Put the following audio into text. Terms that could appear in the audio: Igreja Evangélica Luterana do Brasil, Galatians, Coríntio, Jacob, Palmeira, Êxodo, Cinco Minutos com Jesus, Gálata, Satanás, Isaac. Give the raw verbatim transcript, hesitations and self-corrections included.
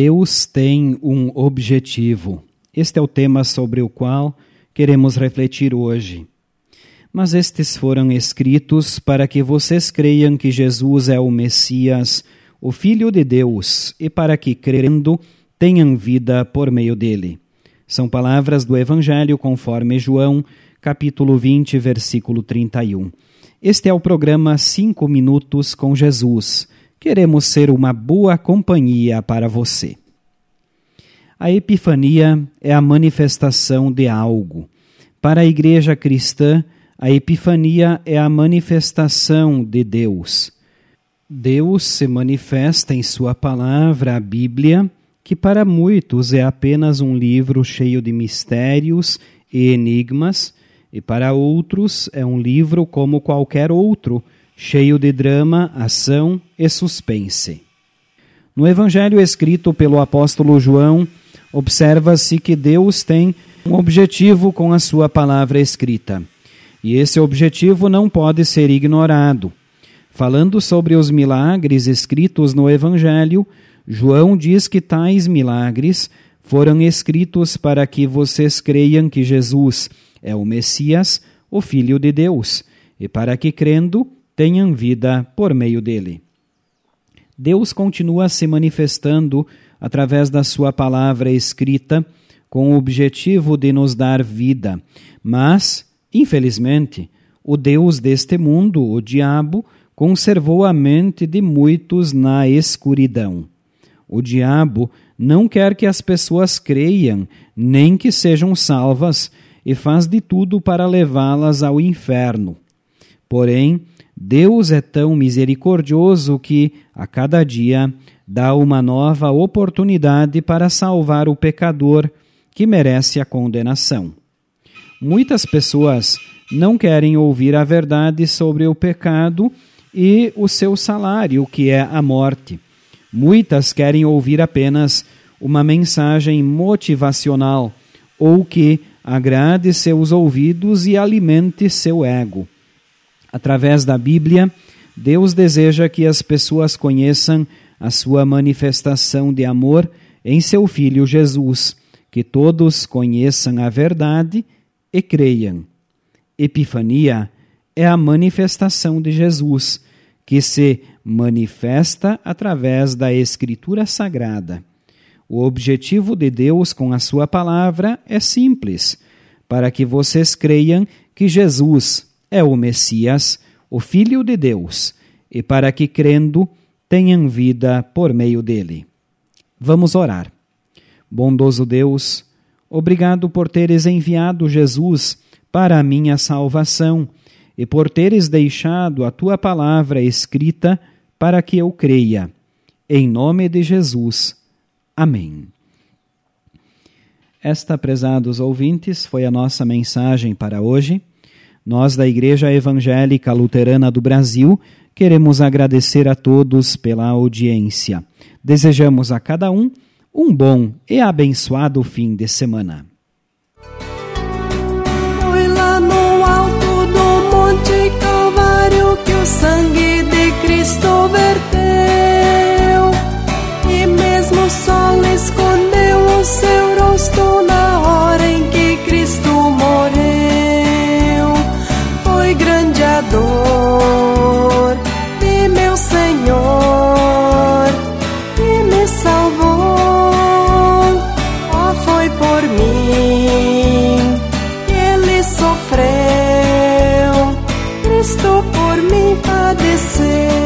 Deus tem um objetivo. Este é o tema sobre o qual queremos refletir hoje. Mas estes foram escritos para que vocês creiam que Jesus é o Messias, o Filho de Deus, e para que, crendo, tenham vida por meio dele. São palavras do Evangelho conforme João, capítulo vinte, versículo trinta e um. Este é o programa Cinco Minutos com Jesus. Queremos ser uma boa companhia para você. A Epifania é a manifestação de algo. Para a Igreja cristã, a Epifania é a manifestação de Deus. Deus se manifesta em sua palavra, a Bíblia, que para muitos é apenas um livro cheio de mistérios e enigmas, e para outros é um livro como qualquer outro, cheio de drama, ação e suspense. No Evangelho escrito pelo apóstolo João, observa-se que Deus tem um objetivo com a sua palavra escrita. E esse objetivo não pode ser ignorado. Falando sobre os milagres escritos no Evangelho, João diz que tais milagres foram escritos para que vocês creiam que Jesus é o Messias, o Filho de Deus, e para que, crendo, tenham vida por meio dele. Deus continua se manifestando através da sua palavra escrita com o objetivo de nos dar vida, mas infelizmente, o Deus deste mundo, o diabo, conservou a mente de muitos na escuridão. O diabo não quer que as pessoas creiam, nem que sejam salvas, e faz de tudo para levá-las ao inferno. Porém, Deus é tão misericordioso que, a cada dia, dá uma nova oportunidade para salvar o pecador que merece a condenação. Muitas pessoas não querem ouvir a verdade sobre o pecado e o seu salário, que é a morte. Muitas querem ouvir apenas uma mensagem motivacional ou que agrade seus ouvidos e alimente seu ego. Através da Bíblia, Deus deseja que as pessoas conheçam a sua manifestação de amor em seu Filho Jesus, que todos conheçam a verdade e creiam. Epifania é a manifestação de Jesus, que se manifesta através da Escritura Sagrada. O objetivo de Deus com a sua palavra é simples, para que vocês creiam que Jesus é o Messias, o Filho de Deus, e para que, crendo, tenham vida por meio dele. Vamos orar. Bondoso Deus, obrigado por teres enviado Jesus para a minha salvação e por teres deixado a tua palavra escrita para que eu creia. Em nome de Jesus. Amém. Esta, prezados ouvintes, foi a nossa mensagem para hoje. Nós, da Igreja Evangélica Luterana do Brasil, queremos agradecer a todos pela audiência. Desejamos a cada um um bom e abençoado fim de semana. Foi lá no alto do Monte Calvário que o sangue de Cristo verteu, e mesmo o sol escondeu o seu rosto na hora em que Cristo morreu. Foi grande a dor de meu Senhor e me salvou. Cristo por mim padeceu.